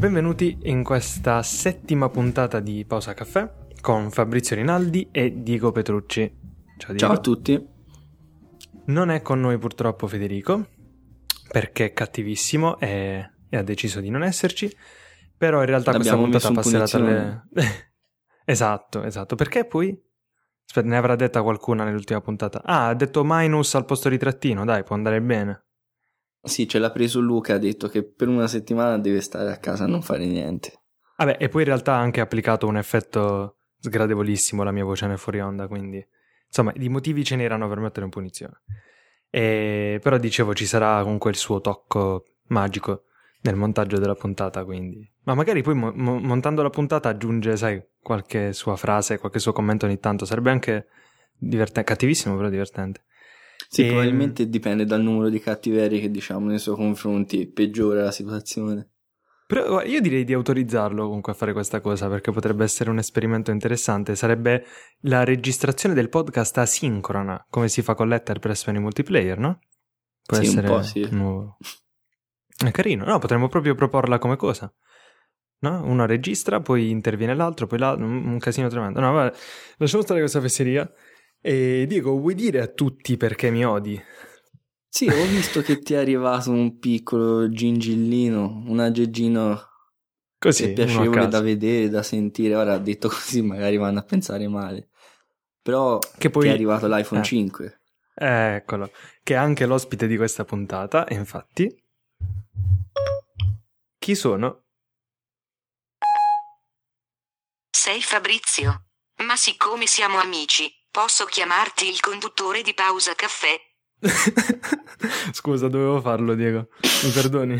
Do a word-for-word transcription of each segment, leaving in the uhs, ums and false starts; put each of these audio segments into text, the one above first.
Benvenuti in questa settima puntata di Pausa Caffè con Fabrizio Rinaldi e Diego Petrucci. Ciao, Diego. Ciao a tutti. Non è con noi purtroppo Federico perché è cattivissimo e, e ha deciso di non esserci, però in realtà l'abbiamo questa puntata passerà tra le... Esatto, esatto, perché poi... Aspetta, ne avrà detta qualcuna nell'ultima puntata. Ah, ha detto minus al posto di trattino, dai, può andare bene. Sì, ce l'ha preso Luca, ha detto che per una settimana deve stare a casa a non fare niente. Vabbè, e poi in realtà ha anche applicato un effetto sgradevolissimo la mia voce nel fuori onda, quindi... Insomma, i motivi ce n'erano per mettere in punizione. E... Però dicevo, ci sarà comunque il suo tocco magico nel montaggio della puntata, quindi... Ma magari poi mo- montando la puntata aggiunge, sai, qualche sua frase, qualche suo commento ogni tanto. Sarebbe anche divertente, cattivissimo, però divertente. Sì, e... probabilmente dipende dal numero di cattiverie che diciamo nei suoi confronti, peggiora la situazione. Però io direi di autorizzarlo comunque a fare questa cosa, perché potrebbe essere un esperimento interessante. Sarebbe la registrazione del podcast asincrona, come si fa con Letterpress per i multiplayer, no? Può sì, essere un po', sì. Nuovo. È carino, no? Potremmo proprio proporla come cosa, no? Uno registra, poi interviene l'altro, poi l'altro, un casino tremendo. No, vabbè, lasciamo stare questa fesseria. E Diego, vuoi dire a tutti perché mi odi? Sì, ho visto che ti è arrivato un piccolo gingillino, un aggeggino così, piacevole da vedere, da sentire. Ora detto così magari vanno a pensare male, però che poi... è arrivato l'iPhone eh. cinque, eh, eccolo, che è anche l'ospite di questa puntata. E infatti chi sono? Sei Fabrizio, ma siccome siamo amici posso chiamarti il conduttore di Pausa Caffè? Scusa, dovevo farlo, Diego. Mi perdoni?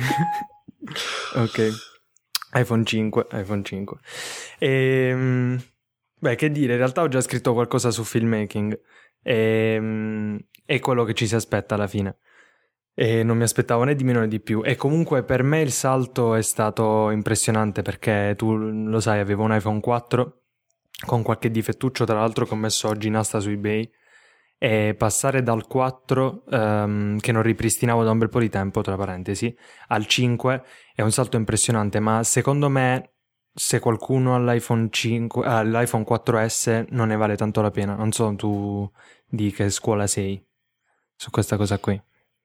Ok. iPhone cinque, iPhone cinque. E, beh, che dire, in realtà ho già scritto qualcosa su filmmaking. E, è quello che ci si aspetta alla fine. E non mi aspettavo né di meno né di più. E comunque per me il salto è stato impressionante perché tu lo sai, avevo un iPhone quattro... con qualche difettuccio, tra l'altro commesso oggi in asta su eBay, e passare dal quattro, um, che non ripristinavo da un bel po' di tempo, tra parentesi, al cinque è un salto impressionante, ma secondo me se qualcuno all'iPhone cinque, all'iPhone quattro S non ne vale tanto la pena. Non so tu di che scuola sei su questa cosa qui.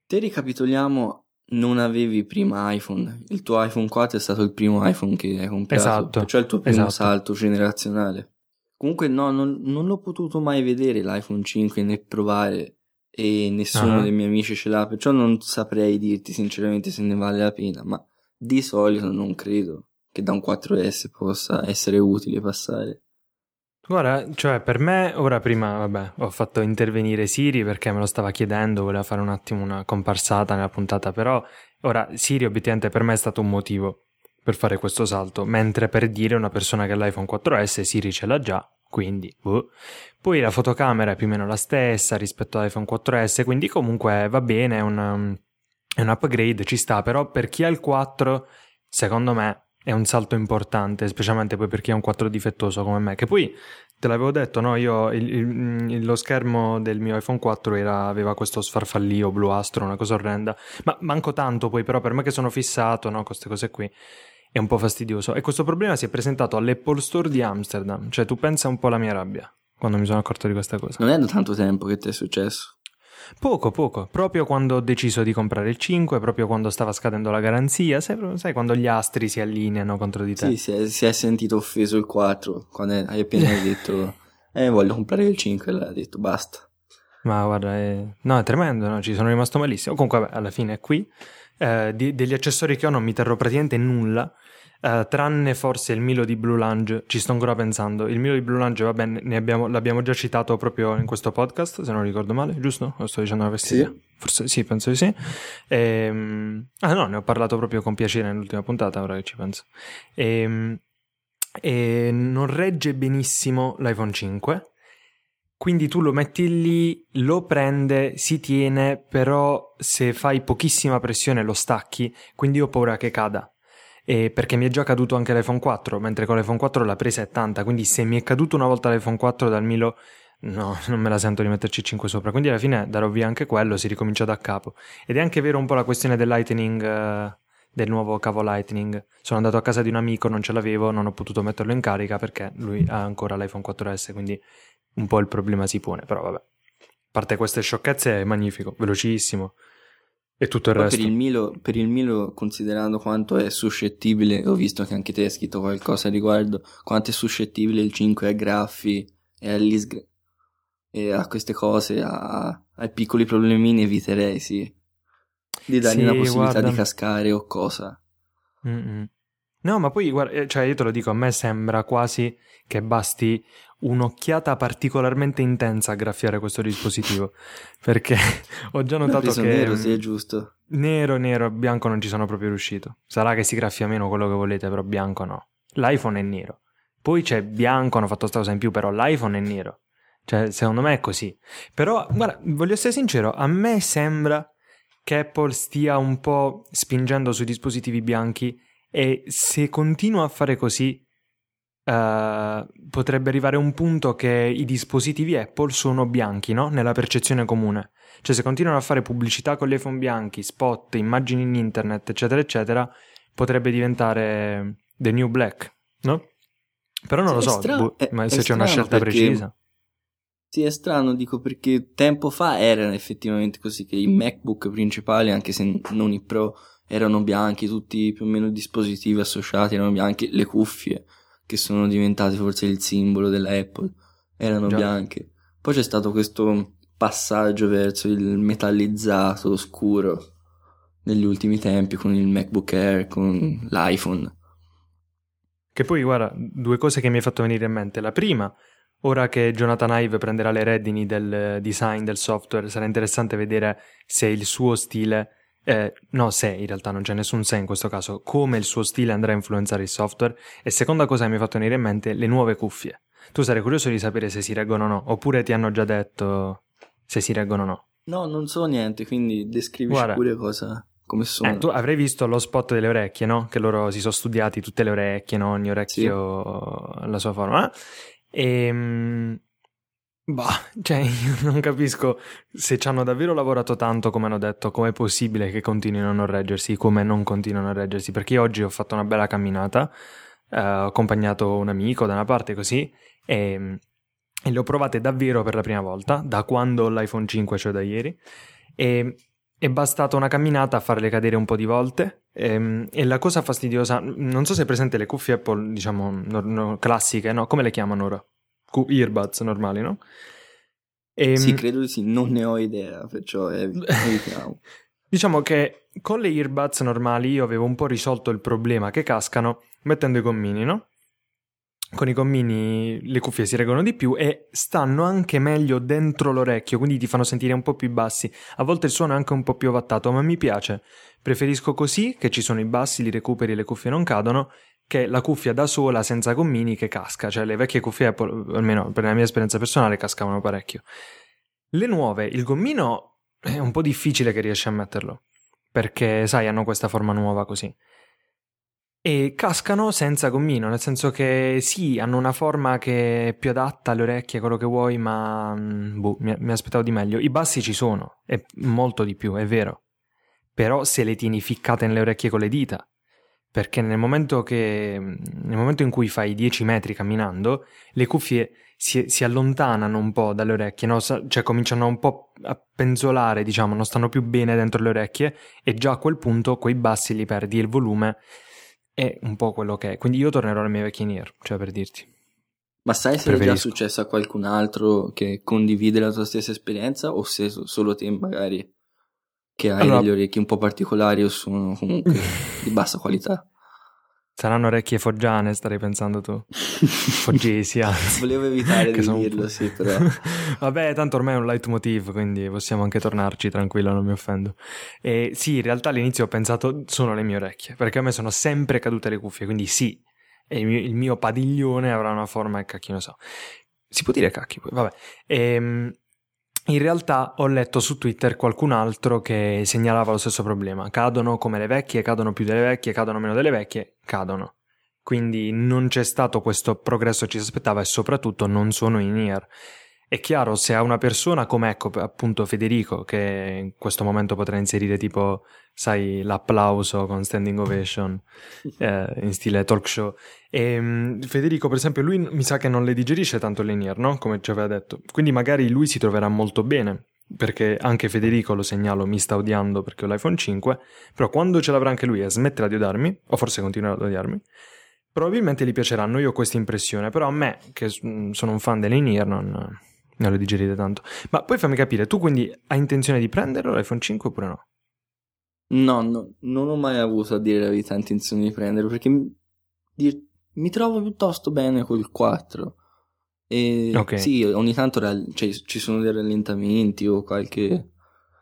Te ricapitoliamo, non avevi prima iPhone, il tuo iPhone quattro è stato il primo iPhone che hai comprato, esatto, cioè il tuo primo esatto. salto generazionale. Comunque no, non, non l'ho potuto mai vedere l'iPhone cinque né provare, e nessuno uh-huh. dei miei amici ce l'ha, perciò non saprei dirti sinceramente se ne vale la pena, ma di solito non credo che da un quattro S possa essere utile passare. Guarda, cioè per me, ora prima, vabbè, ho fatto intervenire Siri perché me lo stava chiedendo, voleva fare un attimo una comparsata nella puntata, però ora Siri obiettivamente per me è stato un motivo per fare questo salto, mentre per dire una persona che ha l'iPhone quattro S Siri ce l'ha già, quindi boh. Poi la fotocamera è più o meno la stessa rispetto all'iPhone quattro S, quindi comunque va bene, è un, è un upgrade, ci sta. Però per chi ha il quattro, secondo me è un salto importante, specialmente poi per chi ha un quattro difettoso come me, che poi te l'avevo detto, no? Io il, il, lo schermo del mio iPhone quattro era, aveva questo sfarfallio bluastro, una cosa orrenda, ma manco tanto poi, però per me che sono fissato, no, con queste cose qui è un po' fastidioso. E questo problema si è presentato all'Apple Store di Amsterdam. Cioè tu pensa un po' alla mia rabbia quando mi sono accorto di questa cosa. Non è da tanto tempo che ti è successo? Poco, poco. Proprio quando ho deciso di comprare il cinque, proprio quando stava scadendo la garanzia. Sai, sai quando gli astri si allineano contro di te? Sì, si è, si è sentito offeso il quattro. Quando è, hai appena detto eh voglio comprare il cinque, l'ha detto basta. Ma guarda, è... no, è tremendo, no? Ci sono rimasto malissimo. Comunque vabbè, alla fine è qui. Eh, di, degli accessori che ho non mi terrò praticamente nulla, eh, tranne forse il Milo di Blue Lounge. Ci sto ancora pensando. Il Milo di Blue Lounge, vabbè, ne abbiamo, l'abbiamo già citato proprio in questo podcast, se non ricordo male, giusto? Lo sto dicendo una bestemmia? Sì. Forse sì, penso di sì. Ehm, ah no, ne ho parlato proprio con piacere nell'ultima puntata, ora che ci penso. Ehm, e non regge benissimo l'iPhone cinque, quindi tu lo metti lì, lo prende, si tiene, però se fai pochissima pressione lo stacchi, quindi ho paura che cada. E perché mi è già caduto anche l'iPhone quattro, mentre con l'iPhone quattro la presa è tanta, quindi se mi è caduto una volta l'iPhone quattro dal Milo, no, non me la sento di metterci cinque sopra, quindi alla fine darò via anche quello, si ricomincia da capo. Ed è anche vero un po' la questione del lightning... Uh... del nuovo cavo Lightning. Sono andato a casa di un amico, non ce l'avevo, non ho potuto metterlo in carica perché lui ha ancora l'iPhone quattro S, quindi un po' il problema si pone, però vabbè. A parte queste sciocchezze è magnifico, velocissimo e tutto il Ma resto. Per il, Milo, per il Milo, considerando quanto è suscettibile, ho visto che anche te hai scritto qualcosa riguardo, quanto è suscettibile il cinque a graffi e, agli, e a queste cose, a, ai piccoli problemini, eviterei, sì, di dargli sì, la possibilità guarda. di cascare o cosa. Mm-mm. No, ma poi, guarda, cioè io te lo dico, a me sembra quasi che basti un'occhiata particolarmente intensa a graffiare questo dispositivo, perché ho già notato che nero, sì, è giusto. Nero, nero, bianco non ci sono proprio riuscito. Sarà che si graffia meno, quello che volete, però bianco no. L'iPhone è nero. Poi c'è bianco, hanno fatto sta cosa in più, però l'iPhone è nero. Cioè, secondo me è così. Però, guarda, voglio essere sincero, a me sembra che Apple stia un po' spingendo sui dispositivi bianchi e se continua a fare così Uh, potrebbe arrivare un punto che i dispositivi Apple sono bianchi, no? Nella percezione comune, cioè se continuano a fare pubblicità con gli iPhone bianchi, spot, immagini in internet, eccetera eccetera, potrebbe diventare the new black, no? Però non sì, lo so stra- bu- è, ma se c'è una scelta perché, precisa sì è strano, dico, perché tempo fa era effettivamente così che i MacBook principali, anche se non i Pro, erano bianchi, tutti più o meno i dispositivi associati erano bianchi, le cuffie che sono diventate forse il simbolo della Apple erano Già. bianche. Poi c'è stato questo passaggio verso il metallizzato oscuro negli ultimi tempi con il MacBook Air, con l'iPhone. Che poi, guarda, due cose che mi hai fatto venire in mente. La prima, ora che Jonathan Ive prenderà le redini del design del software, sarà interessante vedere se il suo stile Eh, no, se in realtà non c'è nessun se in questo caso, come il suo stile andrà a influenzare il software. E seconda cosa che mi ha fatto venire in mente, le nuove cuffie. Tu sarei curioso di sapere se si reggono o no, oppure ti hanno già detto se si reggono o no? No, non so niente, quindi descrivici Guarda, pure cosa, come sono. Eh, tu avrai visto lo spot delle orecchie, no? Che loro si sono studiati tutte le orecchie, no? Ogni orecchio ha sì. la sua forma. E... Bah, cioè io non capisco se ci hanno davvero lavorato tanto come hanno detto, com'è possibile che continuino a non reggersi, come non continuano a reggersi, perché io oggi ho fatto una bella camminata, eh, ho accompagnato un amico da una parte così e, e le ho provate davvero per la prima volta da quando ho l'iPhone cinque, cioè da ieri, e è bastata una camminata a farle cadere un po' di volte. E, e la cosa fastidiosa, non so se è presente le cuffie Apple, diciamo no, no, classiche, no? Come le chiamano ora? Earbuds normali, no? E, sì, credo di sì, non ne ho idea, perciò evitiamo. Diciamo che con le earbuds normali io avevo un po' risolto il problema che cascano mettendo i gommini, no? Con i gommini le cuffie si reggono di più e stanno anche meglio dentro l'orecchio, quindi ti fanno sentire un po' più bassi. A volte il suono è anche un po' più ovattato, ma mi piace. Preferisco così, che ci sono i bassi, li recuperi, le cuffie non cadono, che la cuffia da sola senza gommini che casca. Cioè le vecchie cuffie Apple, almeno per la mia esperienza personale, cascavano parecchio. Le nuove, il gommino è un po' difficile che riesci a metterlo, perché sai, hanno questa forma nuova così, e cascano senza gommino, nel senso che sì, hanno una forma che è più adatta alle orecchie, quello che vuoi, ma boh, mi, mi aspettavo di meglio. I bassi ci sono, è molto di più, è vero, però se le tieni ficcate nelle orecchie con le dita, perché nel momento che nel momento in cui fai dieci metri camminando, le cuffie si, si allontanano un po' dalle orecchie, no? Cioè cominciano un po' a penzolare, diciamo, non stanno più bene dentro le orecchie, e già a quel punto quei bassi li perdi, il volume è un po' quello che è. Quindi io tornerò alle mie vecchie in-ear, cioè per dirti. Ma sai se è già successo a qualcun altro che condivide la tua stessa esperienza, o se solo te magari, che hai allora, degli orecchie un po' particolari o sono comunque di bassa qualità? Saranno orecchie foggiane, starei pensando tu. Foggesi, anzi. Volevo evitare di dirlo, sì, però. Vabbè, tanto ormai è un leitmotiv, quindi possiamo anche tornarci, tranquillo, non mi offendo. E sì, in realtà all'inizio ho pensato sono le mie orecchie, perché a me sono sempre cadute le cuffie, quindi sì, e il, mio, il mio padiglione avrà una forma e cacchio, non so. Si può dire cacchio, poi, vabbè. Ehm... In realtà ho letto su Twitter qualcun altro che segnalava lo stesso problema. Cadono come le vecchie, cadono più delle vecchie, cadono meno delle vecchie, cadono. Quindi non c'è stato questo progresso che ci si aspettava, e soprattutto non sono in-ear. È chiaro, se a una persona come, ecco, appunto Federico, che in questo momento potrà inserire tipo, sai, l'applauso con standing ovation eh, in stile talk show, e um, Federico per esempio, lui mi sa che non le digerisce tanto linear, no? Come ci aveva detto, quindi magari lui si troverà molto bene, perché anche Federico, lo segnalo, mi sta odiando perché ho l'iPhone cinque, però quando ce l'avrà anche lui e smetterà di odiarmi, o forse continuerà ad odiarmi, probabilmente gli piaceranno. Io ho questa impressione, però a me, che sono un fan delle linear, non... non lo digerite tanto. Ma poi fammi capire, tu quindi hai intenzione di prenderlo l'iPhone cinque oppure no? No, no, non ho mai avuto, a dire la verità, intenzione di prenderlo, perché mi, di, mi trovo piuttosto bene col quattro. E okay. Sì, ogni tanto cioè, ci sono dei rallentamenti o qualche,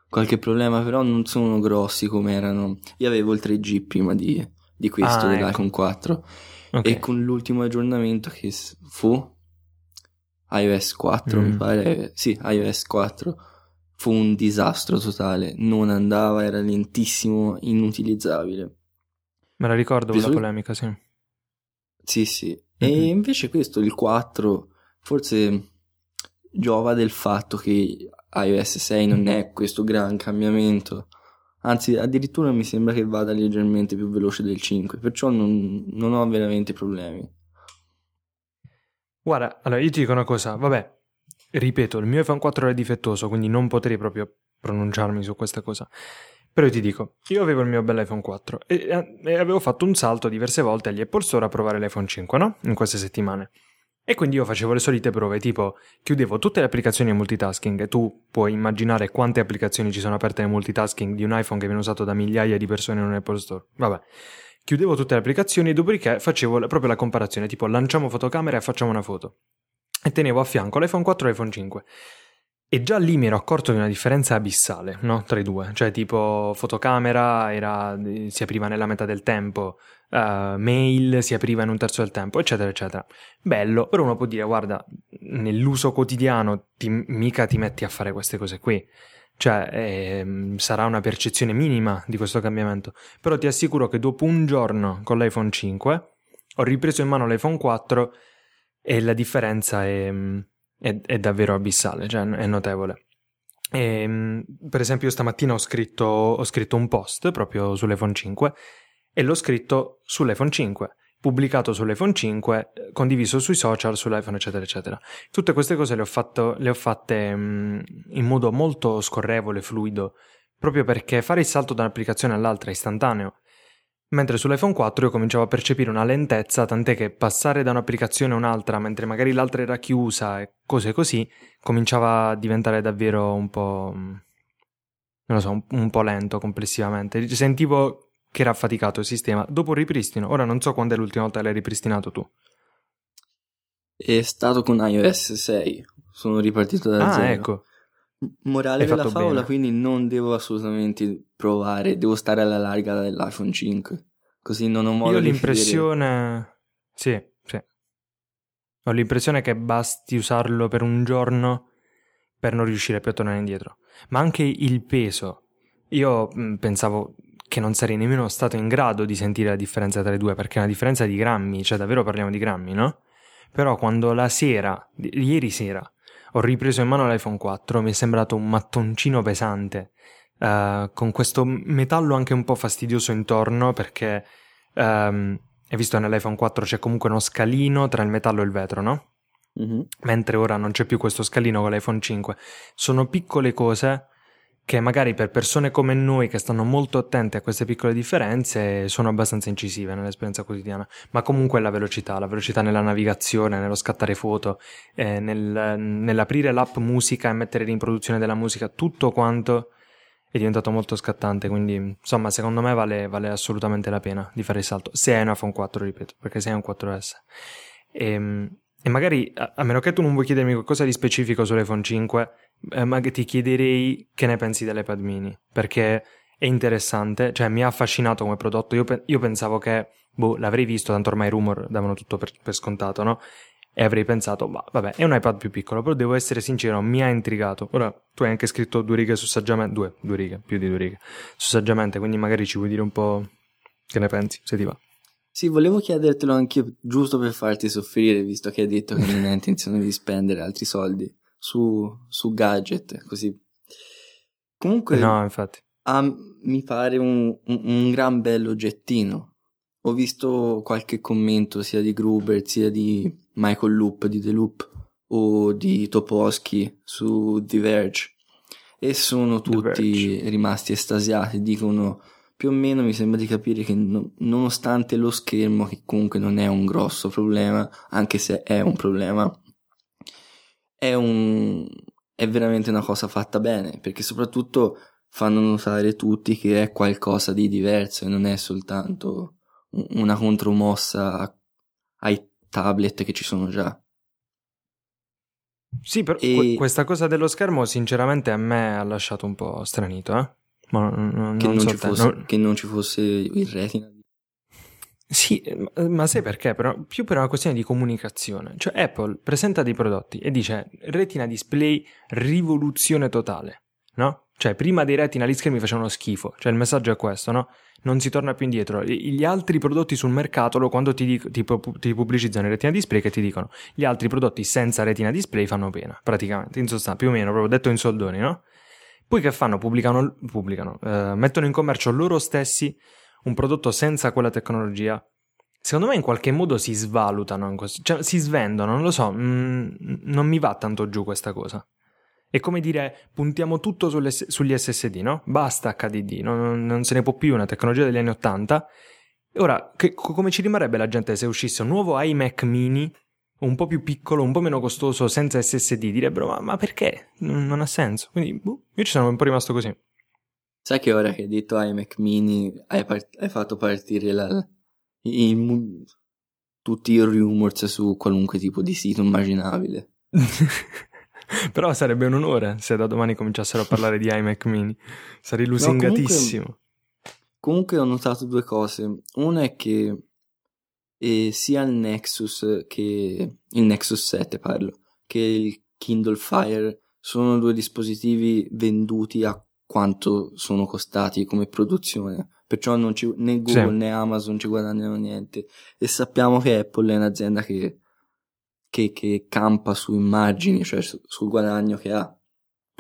qualche problema, però non sono grossi come erano. Io avevo il tre G prima di, di questo, ah, dell'iPhone ecco. quattro. Okay. E con l'ultimo aggiornamento che fu... iOS quattro mm. mi pare, sì, iOS quattro fu un disastro totale, non andava, era lentissimo, inutilizzabile. Me la ricordo Preso... la polemica, sì. Sì, sì. Mm-hmm. E invece questo, il quattro, forse giova del fatto che iOS sei non è questo gran cambiamento, anzi addirittura mi sembra che vada leggermente più veloce del cinque, perciò non, non ho veramente problemi. Guarda, allora io ti dico una cosa, vabbè, ripeto, il mio iPhone quattro era difettoso, quindi non potrei proprio pronunciarmi su questa cosa, però io ti dico, io avevo il mio bel iPhone quattro e, e avevo fatto un salto diverse volte agli Apple Store a provare l'iPhone cinque, no? In queste settimane. E quindi io facevo le solite prove, tipo chiudevo tutte le applicazioni di multitasking, e tu puoi immaginare quante applicazioni ci sono aperte nel multitasking di un iPhone che viene usato da migliaia di persone in un Apple Store, vabbè. Chiudevo tutte le applicazioni, dopodiché facevo proprio la comparazione, tipo lanciamo fotocamera e facciamo una foto. E tenevo a fianco l'iPhone quattro e l'iPhone cinque. E già lì mi ero accorto di una differenza abissale, no? Tra i due. Cioè tipo fotocamera era, si apriva nella metà del tempo, uh, mail si apriva in un terzo del tempo, eccetera, eccetera. Bello, però uno può dire, guarda, nell'uso quotidiano ti, mica ti metti a fare queste cose qui. Cioè eh, sarà una percezione minima di questo cambiamento, però ti assicuro che dopo un giorno con l'iPhone cinque ho ripreso in mano l'iPhone quattro e la differenza è, è, è davvero abissale, cioè è notevole. E, per esempio, io stamattina ho scritto, ho scritto un post proprio sull'iPhone cinque e l'ho scritto sull'iPhone cinque, pubblicato sull'iPhone cinque, condiviso sui social, sull'iPhone, eccetera, eccetera. Tutte queste cose le ho, fatto, le ho fatte mh, in modo molto scorrevole, fluido, proprio perché fare il salto da un'applicazione all'altra è istantaneo, mentre sull'iPhone quattro io cominciavo a percepire una lentezza, tant'è che passare da un'applicazione a un'altra, mentre magari l'altra era chiusa e cose così, cominciava a diventare davvero un po', non lo so, un, un po' lento complessivamente. Sentivo che era affaticato il sistema dopo il ripristino. Ora non so quando è l'ultima volta che l'hai ripristinato tu. È stato con iOS sei, sono ripartito da ah, zero. Ecco. Morale della favola, bene. Quindi non devo assolutamente provare, devo stare alla larga dell'iPhone cinque, così non ho modo Io di Io ho l'impressione, sì, sì, ho l'impressione che basti usarlo per un giorno per non riuscire più a tornare indietro, ma anche il peso. Io mh, pensavo che non sarei nemmeno stato in grado di sentire la differenza tra i due, perché è una differenza di grammi, cioè davvero parliamo di grammi, no? Però quando la sera, ieri sera, ho ripreso in mano l'iPhone quattro, mi è sembrato un mattoncino pesante, uh, con questo metallo anche un po' fastidioso intorno, perché um, hai visto che nell'iPhone quattro c'è comunque uno scalino tra il metallo e il vetro, no? Mm-hmm. Mentre ora non c'è più questo scalino con l'iPhone cinque. Sono piccole cose che magari per persone come noi che stanno molto attente a queste piccole differenze sono abbastanza incisive nell'esperienza quotidiana, ma comunque la velocità, la velocità nella navigazione, nello scattare foto, eh, nel, nell'aprire l'app musica e mettere in produzione della musica, tutto quanto è diventato molto scattante, quindi insomma secondo me vale, vale assolutamente la pena di fare il salto, se hai un iPhone quattro, ripeto, perché se hai un quattro S. E, e magari, a, a meno che tu non vuoi chiedermi qualcosa di specifico sull'iPhone cinque, Eh, ma ti chiederei che ne pensi dell'iPad mini, perché è interessante, cioè mi ha affascinato come prodotto. Io, pe- io pensavo che boh, l'avrei visto, tanto ormai i rumor davano tutto per, per scontato, no? E avrei pensato, bah, vabbè, è un iPad più piccolo, però devo essere sincero, mi ha intrigato. Ora, tu hai anche scritto due righe su saggiamente, due, due righe, più di due righe su saggiamente, quindi magari ci vuoi dire un po' che ne pensi, se ti va. Sì, volevo chiedertelo anch'io, giusto per farti soffrire, visto che hai detto che non hai intenzione di spendere altri soldi su, su gadget, così. Comunque no, infatti. Ha, mi pare un, un, un gran bell'oggettino. Ho visto qualche commento sia di Gruber, sia di Michael Loop, di The Loop, o di Toposchi su The Verge, e sono tutti rimasti estasiati. Dicono, più o meno mi sembra di capire che no, nonostante lo schermo, che comunque non è un grosso problema, anche se è un problema, è un... è veramente una cosa fatta bene, perché soprattutto fanno notare tutti che è qualcosa di diverso e non è soltanto una contromossa ai tablet che ci sono già. Sì, però e... questa cosa dello schermo sinceramente a me ha lasciato un po' stranito, eh? Ma non, che, non so ci te, fosse, non... che non ci fosse il retina. Sì, ma sai perché? Però, più per una questione di comunicazione. Cioè Apple presenta dei prodotti e dice retina display rivoluzione totale, no? Cioè prima dei retina gli schermi facevano schifo, cioè il messaggio è questo, no? Non si torna più indietro. Gli altri prodotti sul mercato, quando ti, ti, ti pubblicizzano il retina display, che ti dicono gli altri prodotti senza retina display fanno pena, praticamente, in sostanza, più o meno, proprio detto in soldoni, no? Poi che fanno? Pubblicano, pubblicano eh, mettono in commercio loro stessi un prodotto senza quella tecnologia. Secondo me in qualche modo si svalutano, cioè si svendono, non lo so, mh, non mi va tanto giù questa cosa. È come dire, puntiamo tutto sulle, sugli S S D, no? Basta acca di di, non, non se ne può più, una tecnologia degli anni ottanta. Ora, che, come ci rimarrebbe la gente se uscisse un nuovo iMac mini, un po' più piccolo, un po' meno costoso, senza S S D? Direbbero, ma, ma perché? Non, non ha senso. Quindi, boh, io ci sono un po' rimasto così. Sai che ora che hai detto iMac mini hai, part- hai fatto partire la, il mu- tutti i rumors su qualunque tipo di sito immaginabile. Però sarebbe un onore se da domani cominciassero a parlare di iMac mini. Sarei lusingatissimo. No, comunque, comunque ho notato due cose. Una è che eh, sia il Nexus che il Nexus sette, parlo, che il Kindle Fire sono due dispositivi venduti a quanto sono costati come produzione, perciò non ci, né Google sì. né Amazon ci guadagnano niente, e sappiamo che Apple è un'azienda che, che, che campa su immagini, cioè su, sul guadagno che ha,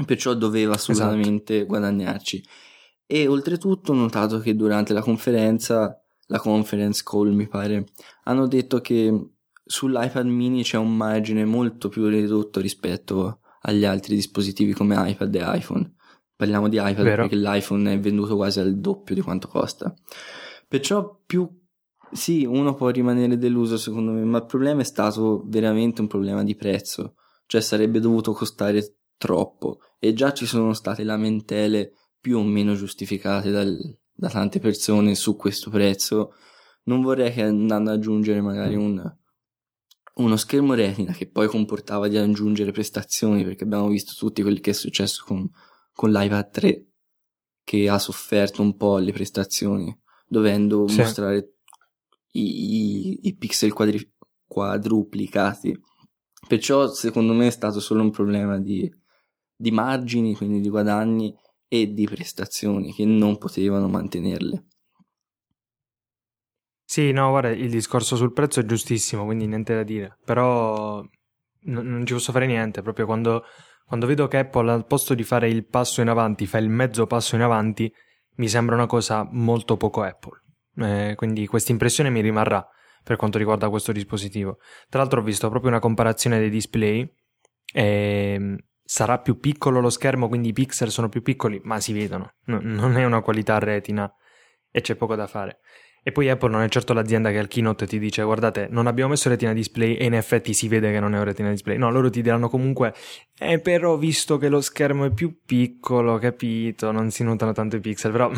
perciò doveva assolutamente esatto. guadagnarci. E oltretutto ho notato che durante la conferenza, la conference call mi pare, hanno detto che sull'iPad mini c'è un margine molto più ridotto rispetto agli altri dispositivi come iPad e iPhone. Parliamo di iPad Vero. perché l'iPhone è venduto quasi al doppio di quanto costa, perciò più sì, uno può rimanere deluso secondo me, ma il problema è stato veramente un problema di prezzo, cioè sarebbe dovuto costare troppo, e già ci sono state lamentele più o meno giustificate dal, da tante persone su questo prezzo. Non vorrei che andando ad aggiungere magari un, uno schermo retina che poi comportava di aggiungere prestazioni, perché abbiamo visto tutti quelli che è successo con con l'iPad tre, che ha sofferto un po' le prestazioni dovendo sì. mostrare i, i, i pixel quadri, quadruplicati, perciò secondo me è stato solo un problema di, di margini, quindi di guadagni e di prestazioni che non potevano mantenerle. Sì, no, guarda, il discorso sul prezzo è giustissimo, quindi niente da dire, però n- non ci posso fare niente, proprio quando Quando vedo che Apple al posto di fare il passo in avanti fa il mezzo passo in avanti, mi sembra una cosa molto poco Apple, eh, quindi questa impressione mi rimarrà per quanto riguarda questo dispositivo. Tra l'altro ho visto proprio una comparazione dei display, eh, sarà più piccolo lo schermo, quindi i pixel sono più piccoli, ma si vedono, no, non è una qualità retina e c'è poco da fare. E poi Apple non è certo l'azienda che al keynote ti dice guardate non abbiamo messo retina display e in effetti si vede che non è un retina display, no, loro ti diranno comunque eh, però visto che lo schermo è più piccolo, capito, non si notano tanto i pixel, però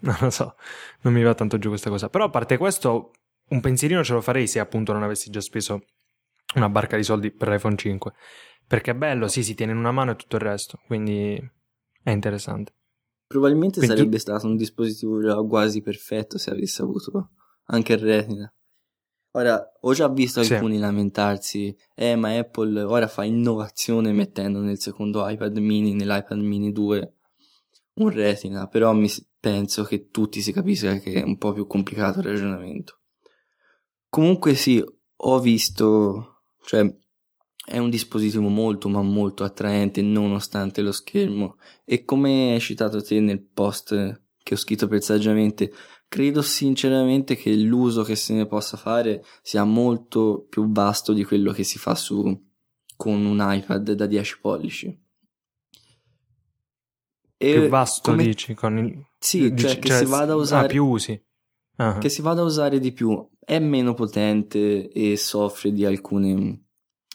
non lo so, non mi va tanto giù questa cosa. Però a parte questo un pensierino ce lo farei se appunto non avessi già speso una barca di soldi per l'iPhone cinque, perché è bello, sì, si tiene in una mano e tutto il resto, quindi è interessante. Probabilmente quindi... sarebbe stato un dispositivo già quasi perfetto se avesse avuto anche il retina. Ora, ho già visto sì. alcuni lamentarsi, eh ma Apple ora fa innovazione mettendo nel secondo iPad mini, nell'iPad mini due, un retina, però mi penso che tutti si capisca che è un po' più complicato il ragionamento. Comunque sì, ho visto, cioè È un dispositivo molto ma molto attraente nonostante lo schermo, e come hai citato te nel post che ho scritto per Saggiamente, credo sinceramente che l'uso che se ne possa fare sia molto più vasto di quello che si fa su con un iPad da dieci pollici. E più vasto come... dici? Con il... Sì, dici, cioè che cioè, si vada a usare... Ah, più usi. Uh-huh. Che si vada a usare di più, è meno potente e soffre di alcune...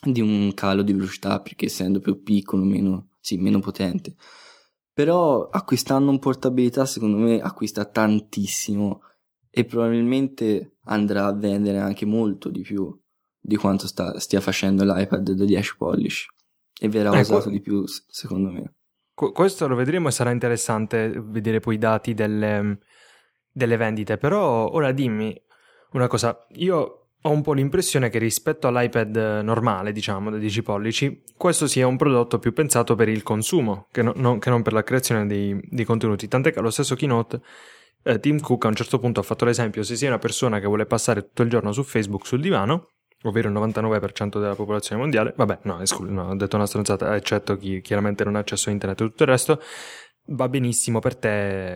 di un calo di velocità, perché essendo più piccolo meno, sì, meno potente, però acquistando un portabilità secondo me acquista tantissimo e probabilmente andrà a vendere anche molto di più di quanto sta, stia facendo l'iPad da dieci pollici e verrà eh, usato qu- di più secondo me. Qu- questo lo vedremo e sarà interessante vedere poi i dati delle, delle vendite, però ora dimmi una cosa, io ho un po' l'impressione che rispetto all'iPad normale, diciamo, da dieci pollici, questo sia un prodotto più pensato per il consumo, che, no, non, che non per la creazione di, di contenuti. Tant'è che allo stesso keynote eh, Tim Cook a un certo punto ha fatto l'esempio: se sei una persona che vuole passare tutto il giorno su Facebook sul divano, ovvero il novantanove per cento della popolazione mondiale, vabbè, no, scusa, no, ho detto una stronzata, eccetto chi chiaramente non ha accesso a internet e tutto il resto, va benissimo per te...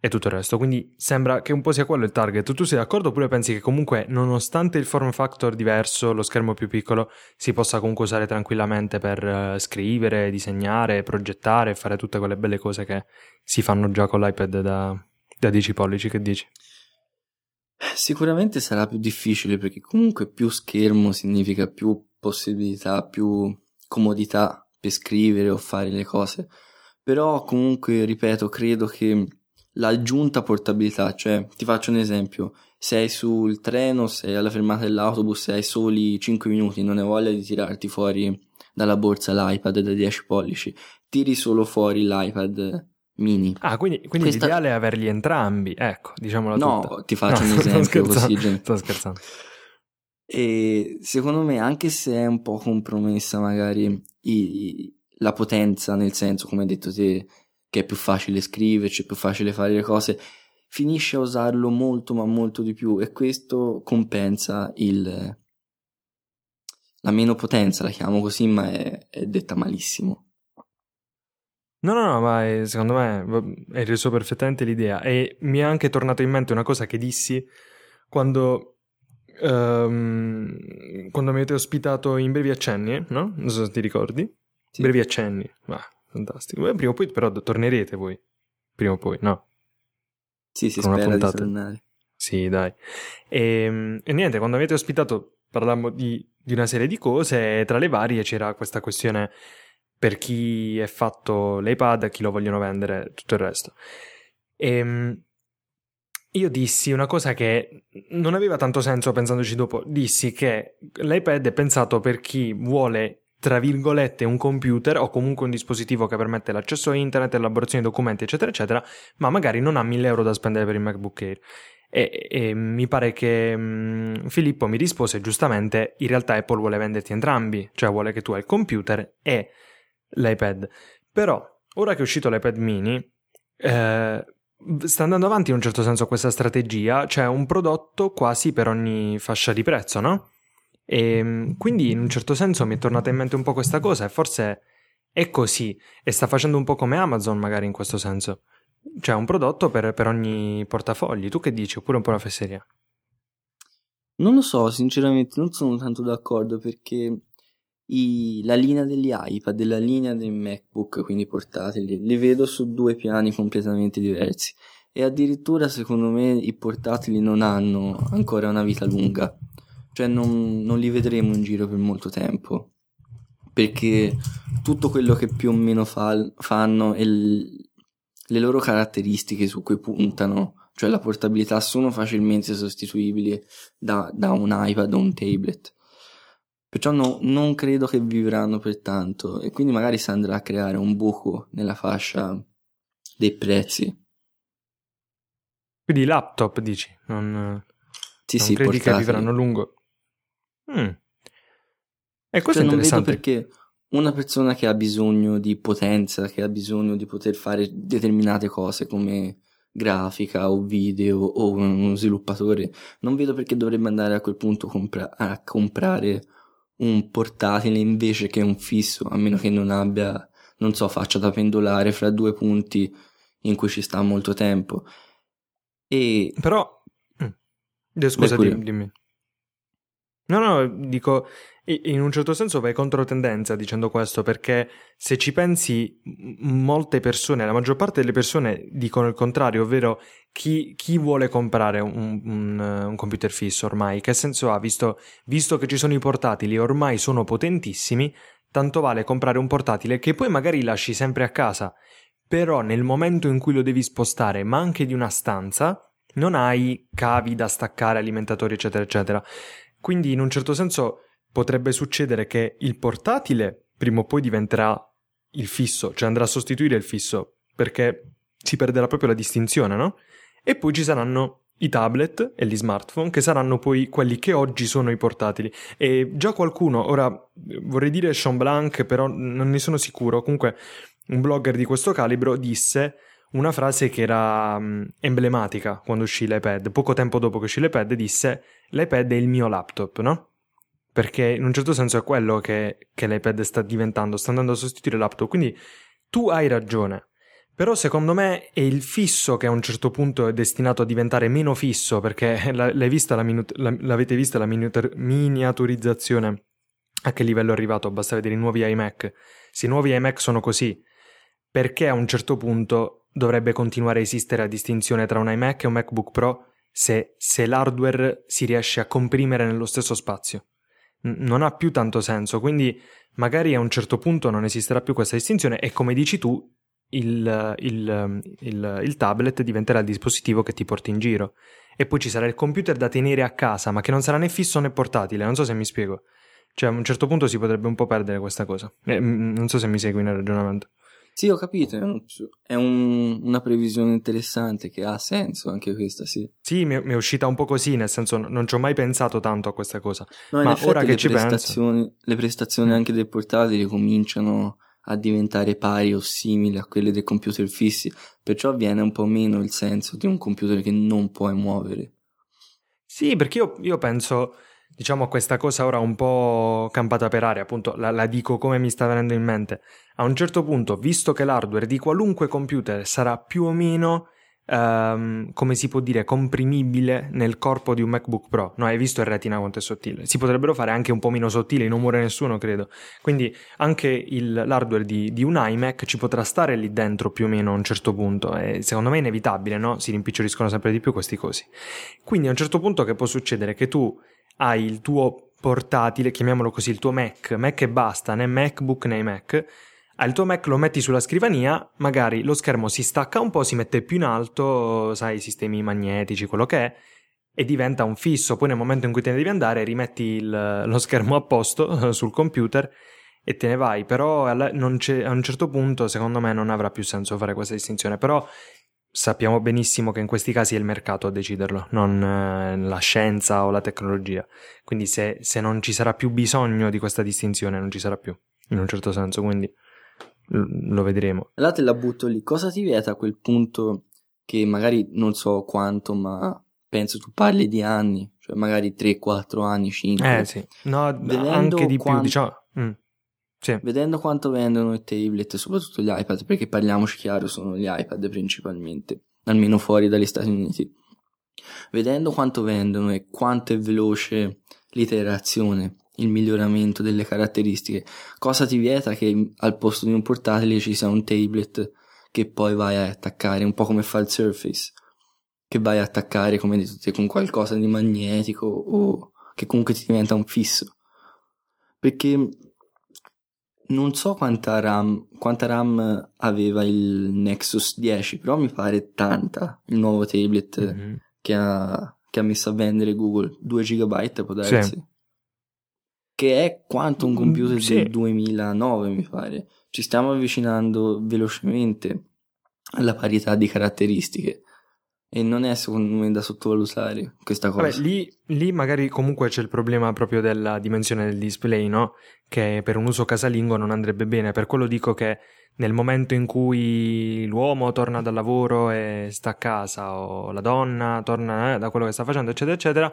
e tutto il resto, quindi sembra che un po' sia quello il target. Tu sei d'accordo oppure pensi che comunque nonostante il form factor diverso, lo schermo più piccolo, si possa comunque usare tranquillamente per uh, scrivere, disegnare, progettare, fare tutte quelle belle cose che si fanno già con l'iPad da, da dieci pollici, che dici? Sicuramente sarà più difficile, perché comunque più schermo significa più possibilità, più comodità per scrivere o fare le cose, però comunque ripeto, credo che l'aggiunta portabilità, cioè ti faccio un esempio, sei sul treno, sei alla fermata dell'autobus, hai soli cinque minuti, non hai voglia di tirarti fuori dalla borsa l'iPad da dieci pollici, tiri solo fuori l'iPad mini. Ah, quindi, quindi Questa... l'ideale è averli entrambi, ecco, diciamola no, tutta. No, ti faccio no, un esempio così. Sto scherzando. E secondo me, anche se è un po' compromessa magari i, la potenza, nel senso, come hai detto te, che è più facile scriverci, è più facile fare le cose, finisce a usarlo molto ma molto di più, e questo compensa il la meno potenza, la chiamo così, ma è, è detta malissimo. No, no, no, ma è, secondo me è riso perfettamente l'idea, e mi è anche tornato in mente una cosa che dissi quando... Um, quando mi avete ospitato in Brevi Accenni, no? Non so se ti ricordi. Sì. Brevi Accenni, va. Fantastico. Beh, prima o poi però tornerete voi. Prima o poi, no? Sì, si spera di tornare. Sì, dai. E, e niente, quando avete ospitato parlammo di, di una serie di cose, e tra le varie c'era questa questione per chi è fatto l'iPad, chi lo vogliono vendere, tutto il resto. E io dissi una cosa che non aveva tanto senso pensandoci dopo. Dissi che l'iPad è pensato per chi vuole, tra virgolette, un computer o comunque un dispositivo che permette l'accesso a internet, elaborazione di documenti, eccetera eccetera, ma magari non ha mille euro da spendere per il MacBook Air. E, e mi pare che mh, Filippo mi rispose giustamente: in realtà Apple vuole venderti entrambi, cioè vuole che tu hai il computer e l'iPad. Però ora che è uscito l'iPad mini, eh, sta andando avanti in un certo senso questa strategia, cioè un prodotto quasi per ogni fascia di prezzo, no? E quindi in un certo senso mi è tornata in mente un po' questa cosa, e forse è così, e sta facendo un po' come Amazon magari in questo senso, cioè un prodotto per, per ogni portafogli. Tu che dici, oppure un po' una fesseria? Non lo so, sinceramente non sono tanto d'accordo, perché i, la linea degli iPad e la linea dei MacBook, quindi portatili, li vedo su due piani completamente diversi, e addirittura secondo me i portatili non hanno ancora una vita lunga. Cioè non, non li vedremo in giro per molto tempo, perché tutto quello che più o meno fa, fanno e l, le loro caratteristiche su cui puntano, cioè la portabilità, sono facilmente sostituibili da, da un iPad o un tablet, perciò no, non credo che vivranno per tanto, e quindi magari si andrà a creare un buco nella fascia dei prezzi. Quindi laptop dici? Non, sì, non sì, credi portatili. Che vivranno a lungo? Mm. E questo cioè, è interessante, non vedo perché una persona che ha bisogno di potenza, che ha bisogno di poter fare determinate cose come grafica o video, o uno sviluppatore, non vedo perché dovrebbe andare a quel punto compra- a comprare un portatile invece che un fisso, a meno che non abbia, non so, faccia da pendolare fra due punti in cui ci sta molto tempo. E però scusa, dimmi, dimmi. No, no, dico, in un certo senso vai contro tendenza dicendo questo, perché se ci pensi molte persone, la maggior parte delle persone dicono il contrario, ovvero chi, chi vuole comprare un, un, un computer fisso ormai, che senso ha? Visto, visto che ci sono i portatili, ormai sono potentissimi, tanto vale comprare un portatile che poi magari lasci sempre a casa, però nel momento in cui lo devi spostare, ma anche di una stanza, non hai cavi da staccare, alimentatori eccetera eccetera. Quindi in un certo senso potrebbe succedere che il portatile prima o poi diventerà il fisso, cioè andrà a sostituire il fisso, perché si perderà proprio la distinzione, no? E poi ci saranno i tablet e gli smartphone, che saranno poi quelli che oggi sono i portatili. E già qualcuno, ora vorrei dire Sean Blanc, però non ne sono sicuro, comunque un blogger di questo calibro disse una frase che era emblematica quando uscì l'iPad, poco tempo dopo che uscì l'iPad, disse: l'iPad è il mio laptop, no? Perché in un certo senso è quello che, che l'iPad sta diventando, sta andando a sostituire il laptop. Quindi tu hai ragione, però secondo me è il fisso che a un certo punto è destinato a diventare meno fisso, perché l'hai vista la minu- la, l'avete vista la minu- miniaturizzazione a che livello è arrivato? Basta vedere i nuovi iMac. Se i nuovi iMac sono così, perché a un certo punto dovrebbe continuare a esistere la distinzione tra un iMac e un MacBook Pro se, se l'hardware si riesce a comprimere nello stesso spazio? N- non ha più tanto senso, quindi magari a un certo punto non esisterà più questa distinzione e, come dici tu, il, il, il, il tablet diventerà il dispositivo che ti porti in giro, e poi ci sarà il computer da tenere a casa, ma che non sarà né fisso né portatile. Non so se mi spiego, cioè a un certo punto si potrebbe un po' perdere questa cosa, eh, non so se mi segui nel ragionamento. Sì, ho capito, è un, una previsione interessante che ha senso anche questa, sì. Sì, mi è uscita un po' così, nel senso non ci ho mai pensato tanto a questa cosa, no, ma ora che ci penso... Le prestazioni anche dei portatili cominciano a diventare pari o simili a quelle dei computer fissi, perciò viene un po' meno il senso di un computer che non puoi muovere. Sì, perché io, io penso... Diciamo questa cosa ora un po' campata per aria, appunto, la, la dico come mi sta venendo in mente. A un certo punto, visto che l'hardware di qualunque computer sarà più o meno, um, come si può dire, comprimibile nel corpo di un MacBook Pro, no, hai visto il retina quanto è sottile? Si potrebbero fare anche un po' meno sottili, non muore nessuno, credo. Quindi anche il, l'hardware di, di un iMac ci potrà stare lì dentro più o meno a un certo punto, e secondo me è inevitabile, no? Si rimpiccioliscono sempre di più questi cosi. Quindi a un certo punto che può succedere? Che tu hai il tuo portatile, chiamiamolo così, il tuo Mac, Mac e basta, né MacBook né Mac, al tuo Mac lo metti sulla scrivania, magari lo schermo si stacca un po', si mette più in alto, sai, sistemi magnetici, quello che è, e diventa un fisso. Poi nel momento in cui te ne devi andare rimetti il, lo schermo a posto sul computer e te ne vai, però alla, non c'è, a un certo punto secondo me non avrà più senso fare questa distinzione, però... Sappiamo benissimo che in questi casi è il mercato a deciderlo, non eh, la scienza o la tecnologia. Quindi se, se non ci sarà più bisogno di questa distinzione, non ci sarà più, in un certo senso, quindi l- lo vedremo. Allora te la butto lì. Cosa ti vieta a quel punto che magari, non so quanto, ma penso tu parli di anni, cioè magari tre, quattro anni, cinque. Eh sì, no, anche di quanto... più, diciamo... Mm. Sì. Vedendo quanto vendono i tablet, soprattutto gli iPad, perché parliamoci chiaro, sono gli iPad principalmente, almeno fuori dagli Stati Uniti, vedendo quanto vendono e quanto è veloce l'iterazione, il miglioramento delle caratteristiche, cosa ti vieta che al posto di un portatile ci sia un tablet che poi vai a attaccare, un po' come fa il Surface, che vai a attaccare, come detto, con qualcosa di magnetico o che comunque ti diventa un fisso? Perché non so quanta RAM, quanta RAM aveva il Nexus dieci, però mi pare tanta, il nuovo tablet mm-hmm. che, ha, che ha messo a vendere Google, due gigabyte può darsi, sì. Che è quanto un computer mm, sì. del duemilanove mi pare. Ci stiamo avvicinando velocemente alla parità di caratteristiche e non è secondo me da sottovalutare questa cosa. Vabbè, lì, lì magari comunque c'è il problema proprio della dimensione del display, no? Che per un uso casalingo non andrebbe bene, per quello dico che nel momento in cui l'uomo torna dal lavoro e sta a casa, o la donna torna eh, da quello che sta facendo eccetera eccetera,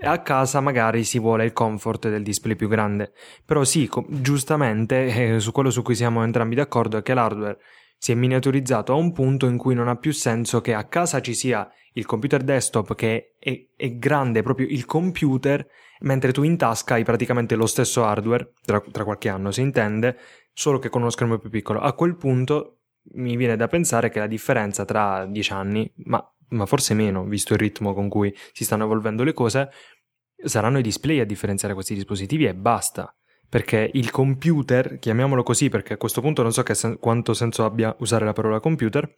A casa magari si vuole il comfort del display più grande, però sì, com- giustamente eh, su quello su cui siamo entrambi d'accordo è che l'hardware si è miniaturizzato a un punto in cui non ha più senso che a casa ci sia il computer desktop che è, è grande, proprio il computer, mentre tu in tasca hai praticamente lo stesso hardware, tra, tra qualche anno si intende, solo che con uno schermo più piccolo. A quel punto mi viene da pensare che la differenza tra dieci anni, ma, ma forse meno, visto il ritmo con cui si stanno evolvendo le cose, saranno i display a differenziare questi dispositivi e basta. Perché il computer, chiamiamolo così, perché a questo punto non so che sen- quanto senso abbia usare la parola computer,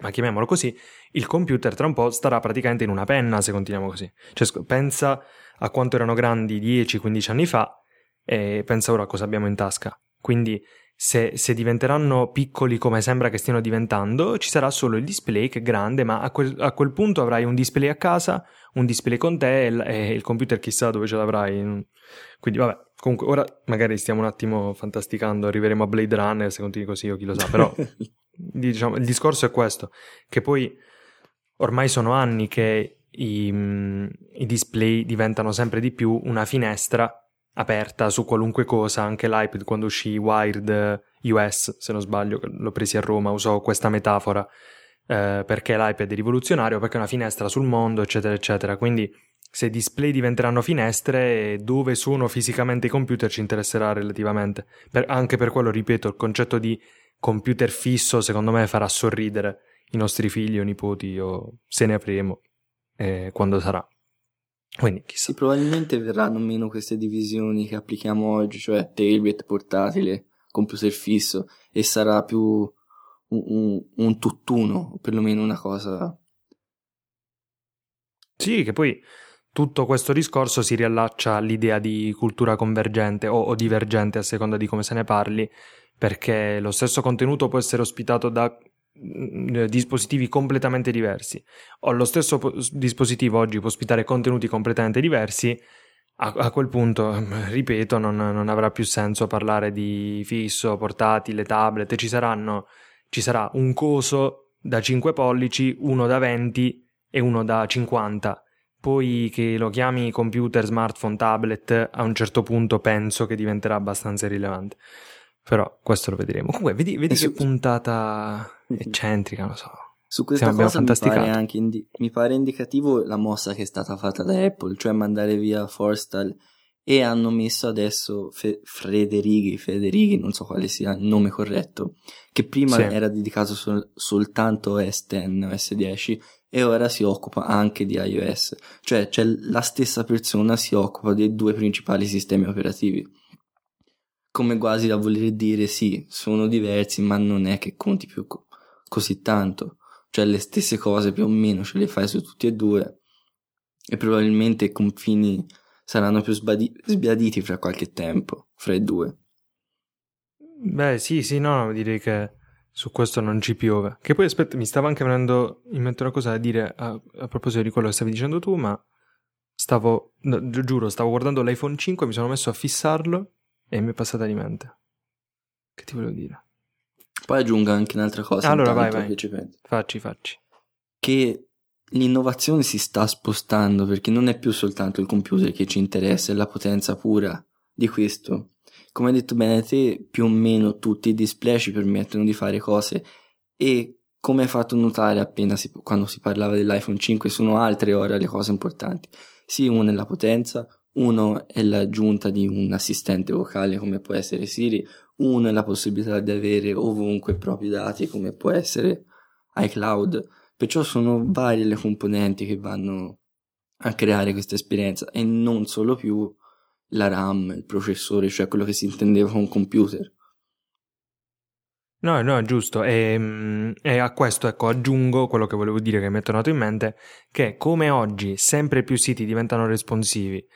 ma chiamiamolo così, il computer tra un po' starà praticamente in una penna se continuiamo così. Cioè, sc- pensa a quanto erano grandi dieci quindici anni fa e pensa ora a cosa abbiamo in tasca. Quindi se, se diventeranno piccoli come sembra che stiano diventando, ci sarà solo il display che è grande, ma a quel, a quel punto avrai un display a casa, un display con te e il, e il computer chissà dove ce l'avrai. Quindi vabbè. Comunque, ora magari stiamo un attimo fantasticando, arriveremo a Blade Runner se continui così o chi lo sa, però diciamo il discorso è questo, che poi ormai sono anni che i, i display diventano sempre di più una finestra aperta su qualunque cosa, anche l'iPad quando uscì Wired U S, se non sbaglio, l'ho presi a Roma, usò questa metafora, eh, perché l'iPad è rivoluzionario, perché è una finestra sul mondo, eccetera, eccetera, quindi... Se display diventeranno finestre, dove sono fisicamente i computer ci interesserà relativamente. Per, anche per quello, ripeto, il concetto di computer fisso secondo me farà sorridere i nostri figli o nipoti, o se ne avremo eh, quando sarà. Quindi chissà. Sì, probabilmente verranno meno queste divisioni che applichiamo oggi, cioè tablet, portatile, computer fisso, e sarà più un, un, un tutt'uno, o perlomeno una cosa... Sì, che poi... Tutto questo discorso si riallaccia all'idea di cultura convergente o, o divergente a seconda di come se ne parli, perché lo stesso contenuto può essere ospitato da mh, dispositivi completamente diversi, o lo stesso po- dispositivo oggi può ospitare contenuti completamente diversi. A, a quel punto, ripeto, non, non avrà più senso parlare di fisso, portatile, tablet, ci saranno, ci sarà un coso da cinque pollici, uno da venti e uno da cinquanta. Poi che lo chiami computer, smartphone, tablet, a un certo punto penso che diventerà abbastanza irrilevante. Però questo lo vedremo. Comunque, vedi, vedi che puntata eccentrica, non so. Su questa cosa mi pare, anche indi- mi pare indicativo la mossa che è stata fatta da Apple, cioè mandare via Forstall, e hanno messo adesso Fe- Frederighi, Frederighi, non so quale sia il nome corretto, che prima sì. era dedicato sol- soltanto a O S dieci, O S dieci, e ora si occupa anche di iOS, cioè, cioè la stessa persona si occupa dei due principali sistemi operativi, come quasi da voler dire sì, sono diversi ma non è che conti più co- così tanto, cioè le stesse cose più o meno ce le fai su tutti e due, e probabilmente i confini saranno più sbadi- sbiaditi fra qualche tempo, fra i due. Beh sì sì, no, direi che su questo non ci piove. Che poi aspetta, mi stava anche venendo in mente una cosa da dire a, a proposito di quello che stavi dicendo tu, ma stavo, no, gi- giuro, stavo guardando l'iPhone cinque, mi sono messo a fissarlo e mi è passata di mente. Che ti volevo dire? Poi aggiungo anche un'altra cosa. Allora vai, vai, che ci penso. facci, facci. Che l'innovazione si sta spostando, perché non è più soltanto il computer che ci interessa, è la potenza pura di questo. Come hai detto bene te, più o meno tutti i display ci permettono di fare cose, e come hai fatto notare appena si, quando si parlava dell'iPhone cinque, sono altre ora le cose importanti. Sì, uno è la potenza, uno è l'aggiunta di un assistente vocale come può essere Siri, uno è la possibilità di avere ovunque i propri dati come può essere iCloud, perciò sono varie le componenti che vanno a creare questa esperienza, e non solo più la RAM, il processore, cioè quello che si intendeva con computer. No, no, giusto. E, e a questo, ecco, aggiungo quello che volevo dire, che mi è tornato in mente, che come oggi sempre più siti diventano responsivi,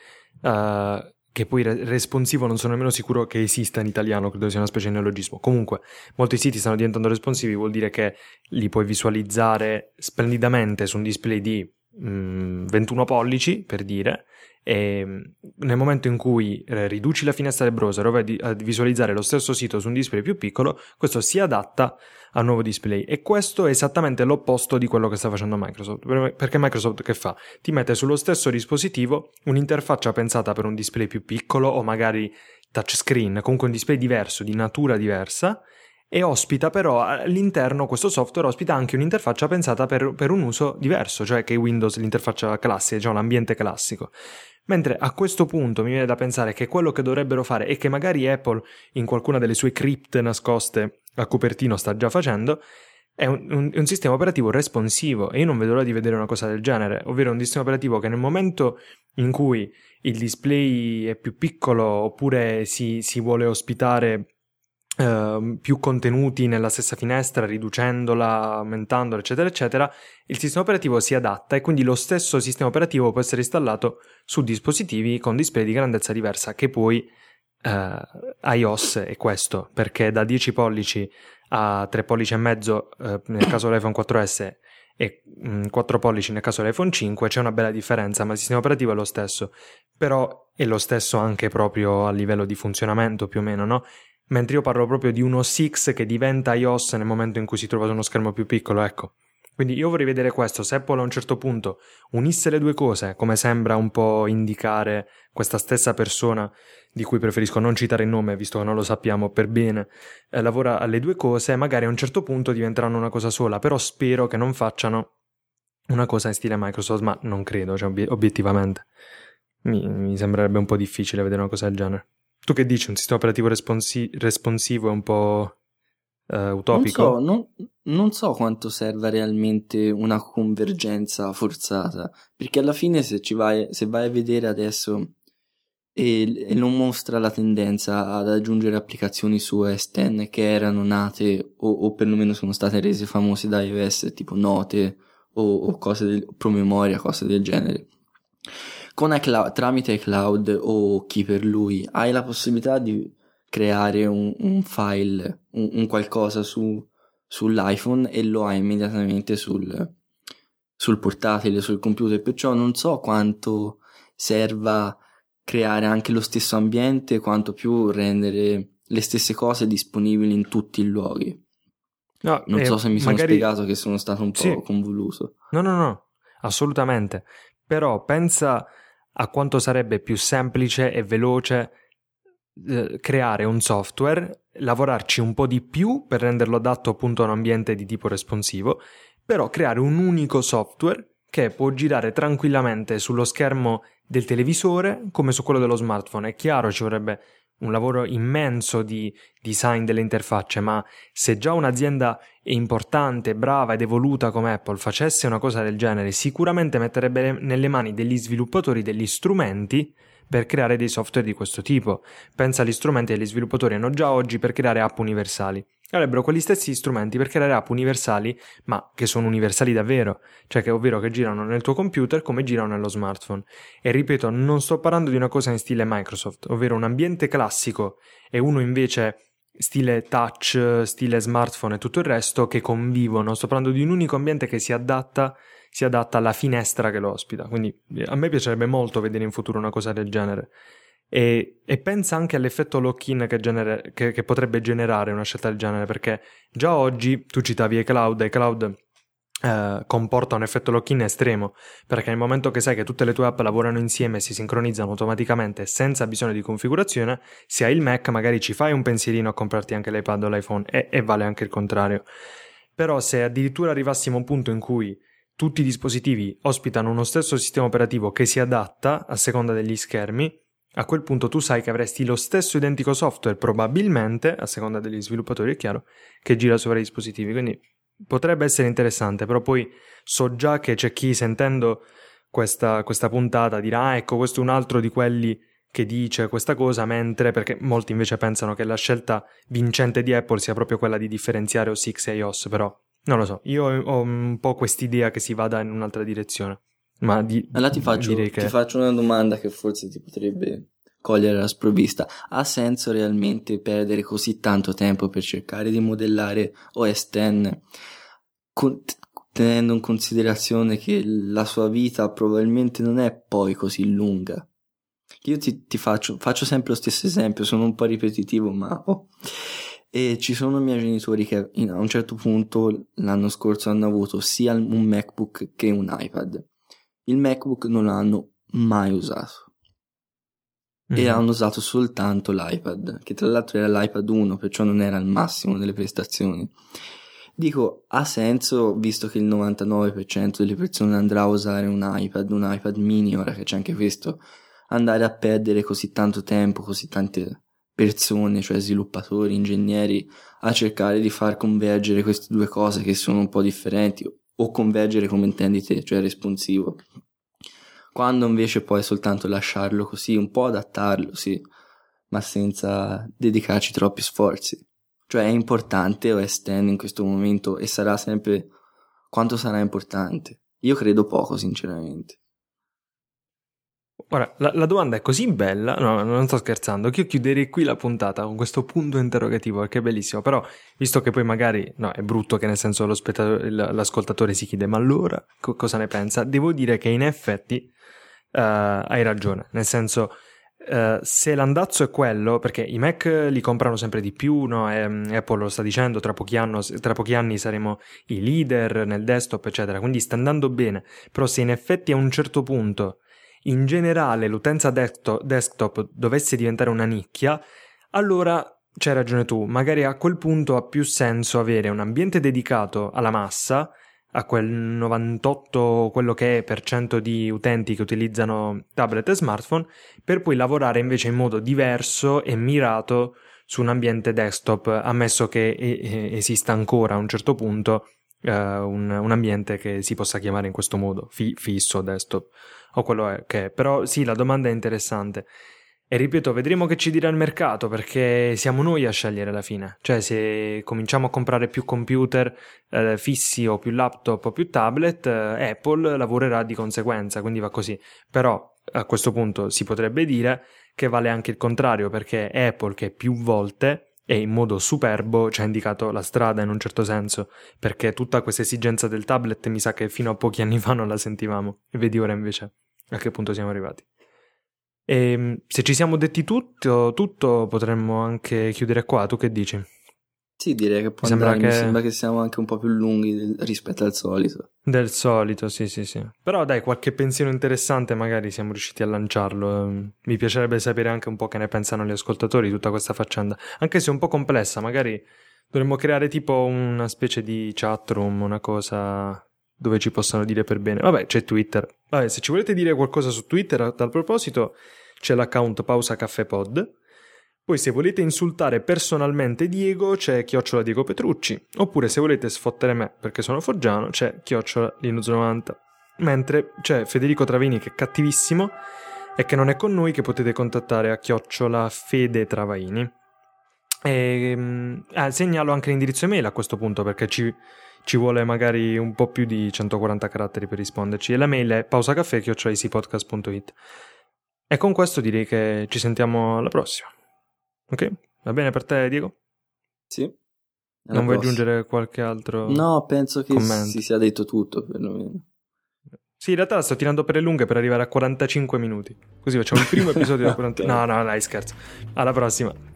uh, che poi re- responsivo non sono nemmeno sicuro che esista in italiano, credo sia una specie di neologismo. Comunque, molti siti stanno diventando responsivi, vuol dire che li puoi visualizzare splendidamente su un display di ventuno pollici, per dire, E nel momento in cui eh, riduci la finestra del browser o vai a visualizzare lo stesso sito su un display più piccolo, questo si adatta al nuovo display, e questo è esattamente l'opposto di quello che sta facendo Microsoft, perché Microsoft che fa? Ti mette sullo stesso dispositivo un'interfaccia pensata per un display più piccolo o magari touchscreen, comunque un display diverso, di natura diversa, e ospita però all'interno, questo software ospita anche un'interfaccia pensata per, per un uso diverso, cioè che Windows l'interfaccia classica, cioè l'ambiente classico. Mentre a questo punto mi viene da pensare che quello che dovrebbero fare, e che magari Apple in qualcuna delle sue crypt nascoste a Cupertino sta già facendo, è un, un, un sistema operativo responsivo, e io non vedo l'ora di vedere una cosa del genere, ovvero un sistema operativo che nel momento in cui il display è più piccolo oppure si, si vuole ospitare Uh, più contenuti nella stessa finestra, riducendola, aumentandola, eccetera eccetera, il sistema operativo si adatta, e quindi lo stesso sistema operativo può essere installato su dispositivi con display di grandezza diversa, che poi uh, iOS è questo, perché da dieci pollici a tre pollici e mezzo uh, nel caso dell'iPhone quattro S e mh, quattro pollici nel caso dell'iPhone cinque c'è una bella differenza, ma il sistema operativo è lo stesso, però è lo stesso anche proprio a livello di funzionamento più o meno, no? Mentre io parlo proprio di uno O S X che diventa iOS nel momento in cui si trova su uno schermo più piccolo, ecco. Quindi io vorrei vedere questo, se Apple a un certo punto unisse le due cose, come sembra un po' indicare questa stessa persona, di cui preferisco non citare il nome, visto che non lo sappiamo per bene, eh, lavora alle due cose, magari a un certo punto diventeranno una cosa sola, però spero che non facciano una cosa in stile Microsoft, ma non credo, cioè ob- obiettivamente. Mi, mi sembrerebbe un po' difficile vedere una cosa del genere. Tu che dici? Un sistema operativo responsi- responsivo è un po' eh, utopico? Non so, non, non so quanto serva realmente una convergenza forzata, perché alla fine se ci vai, se vai a vedere adesso e, e non mostra la tendenza ad aggiungere applicazioni su O S X che erano nate o, o perlomeno sono state rese famose da iOS, tipo note o, o cose del, promemoria, cose del genere. Con iCloud, tramite iCloud o chi per lui, hai la possibilità di creare un, un file, un, un qualcosa su, sull'iPhone e lo hai immediatamente sul, sul portatile, sul computer, perciò non so quanto serva creare anche lo stesso ambiente, quanto più rendere le stesse cose disponibili in tutti i luoghi. No, non eh, so se mi sono magari... spiegato, che sono stato un po' sì. convoluto. No, no, no, assolutamente. Però pensa a quanto sarebbe più semplice e veloce eh, creare un software, lavorarci un po' di più per renderlo adatto appunto a un ambiente di tipo responsivo, però creare un unico software che può girare tranquillamente sullo schermo del televisore come su quello dello smartphone. È chiaro, ci vorrebbe un lavoro immenso di design delle interfacce, ma se già un'azienda è importante, brava ed evoluta come Apple facesse una cosa del genere, sicuramente metterebbe nelle mani degli sviluppatori degli strumenti per creare dei software di questo tipo. Pensa agli strumenti che gli sviluppatori hanno già oggi per creare app universali. Avrebbero quegli stessi strumenti per creare app universali, ma che sono universali davvero, cioè che ovvero che girano nel tuo computer come girano nello smartphone. E ripeto, non sto parlando di una cosa in stile Microsoft, ovvero un ambiente classico e uno invece stile touch, stile smartphone e tutto il resto che convivono. Sto parlando di un unico ambiente che si adatta si adatta alla finestra che lo ospita. Quindi a me piacerebbe molto vedere in futuro una cosa del genere. E, e pensa anche all'effetto lock-in che, genere, che, che potrebbe generare una scelta del genere, perché già oggi tu citavi iCloud, iCloud eh, comporta un effetto lock-in estremo, perché nel momento che sai che tutte le tue app lavorano insieme e si sincronizzano automaticamente senza bisogno di configurazione, se hai il Mac magari ci fai un pensierino a comprarti anche l'iPad o l'iPhone, e, e vale anche il contrario. Però se addirittura arrivassimo a un punto in cui tutti i dispositivi ospitano uno stesso sistema operativo che si adatta a seconda degli schermi, a quel punto tu sai che avresti lo stesso identico software, probabilmente, a seconda degli sviluppatori, è chiaro, che gira su vari dispositivi. Quindi potrebbe essere interessante, però poi so già che c'è chi, sentendo questa, questa puntata, dirà ah, ecco, questo è un altro di quelli che dice questa cosa, mentre, perché molti invece pensano che la scelta vincente di Apple sia proprio quella di differenziare O S X e iOS, però non lo so, io ho un po' quest'idea che si vada in un'altra direzione. Ma di, allora ti faccio, che... ti faccio una domanda che forse ti potrebbe cogliere alla sprovvista. Ha senso realmente perdere così tanto tempo per cercare di modellare O S X, con, tenendo in considerazione che la sua vita probabilmente non è poi così lunga? Io ti, ti faccio, faccio sempre lo stesso esempio, sono un po' ripetitivo, ma oh. E ci sono i miei genitori che a un certo punto l'anno scorso hanno avuto sia un MacBook che un iPad. Il MacBook non l'hanno mai usato, mm-hmm. e hanno usato soltanto l'iPad, che tra l'altro era l'iPad uno, perciò non era il massimo delle prestazioni. Dico, ha senso, visto che il novantanove per cento delle persone andrà a usare un iPad, un iPad mini, ora che c'è anche questo, andare a perdere così tanto tempo, così tante persone, cioè sviluppatori, ingegneri, a cercare di far convergere queste due cose che sono un po' differenti, o convergere come intendi te, cioè responsivo, quando invece puoi soltanto lasciarlo così, un po' adattarlo, sì, ma senza dedicarci troppi sforzi. Cioè è importante O S X in questo momento, e sarà sempre, quanto sarà importante? Io credo poco, sinceramente. Ora, la, la domanda è così bella, no, non sto scherzando, che io chiuderei qui la puntata con questo punto interrogativo, perché è bellissimo, però visto che poi magari, no, è brutto che nel senso lo spettatore, l'ascoltatore si chiede, ma allora co- cosa ne pensa? Devo dire che in effetti uh, hai ragione, nel senso uh, se l'andazzo è quello, perché i Mac li comprano sempre di più, no? E, um, Apple lo sta dicendo, tra pochi, anno, tra pochi anni saremo i leader nel desktop, eccetera, quindi sta andando bene, però se in effetti a un certo punto in generale l'utenza desktop dovesse diventare una nicchia, allora c'hai ragione tu, magari a quel punto ha più senso avere un ambiente dedicato alla massa, a quel novantotto quello che è per cento di utenti che utilizzano tablet e smartphone, per poi lavorare invece in modo diverso e mirato su un ambiente desktop, ammesso che esista ancora a un certo punto Uh, un, un ambiente che si possa chiamare in questo modo, fi, fisso, desktop o quello è, che è. Però sì, la domanda è interessante e ripeto, vedremo che ci dirà il mercato, perché siamo noi a scegliere alla fine, cioè se cominciamo a comprare più computer eh, fissi o più laptop o più tablet, eh, Apple lavorerà di conseguenza, quindi va così. Però a questo punto si potrebbe dire che vale anche il contrario, perché Apple, che più volte e in modo superbo ci ha indicato la strada in un certo senso, perché tutta questa esigenza del tablet mi sa che fino a pochi anni fa non la sentivamo, e vedi ora invece a che punto siamo arrivati. E se ci siamo detti tutto, tutto potremmo anche chiudere qua, tu che dici? Sì, direi che può andare, che... mi sembra che siamo anche un po' più lunghi del... rispetto al solito. Del solito, sì sì sì. Però dai, qualche pensiero interessante magari siamo riusciti a lanciarlo. Mi piacerebbe sapere anche un po' che ne pensano gli ascoltatori di tutta questa faccenda, anche se è un po' complessa, magari dovremmo creare tipo una specie di chat room, una cosa dove ci possano dire per bene. Vabbè, c'è Twitter. Vabbè, se ci volete dire qualcosa su Twitter, a tal proposito c'è l'account Pausa Caffè Pod. Poi se volete insultare personalmente Diego c'è chiocciola Diego Petrucci, oppure se volete sfottere me perché sono foggiano c'è chiocciola Linux novanta, mentre c'è Federico Travaini, che è cattivissimo e che non è con noi, che potete contattare a chiocciola Fede Travaini. E, eh, segnalo anche l'indirizzo email a questo punto, perché ci, ci vuole magari un po' più di centoquaranta caratteri per risponderci, e la mail è pausacaffè chiocciola easypodcast punto it. E con questo direi che ci sentiamo alla prossima. Ok, va bene per te, Diego? Sì. Non vuoi prossima. Aggiungere qualche altro? No, penso che commento. Si sia detto tutto, perlomeno. Sì, in realtà la sto tirando per le lunghe per arrivare a quarantacinque minuti. Così facciamo il primo episodio da quaranta. No, no, dai, scherzo. Alla prossima.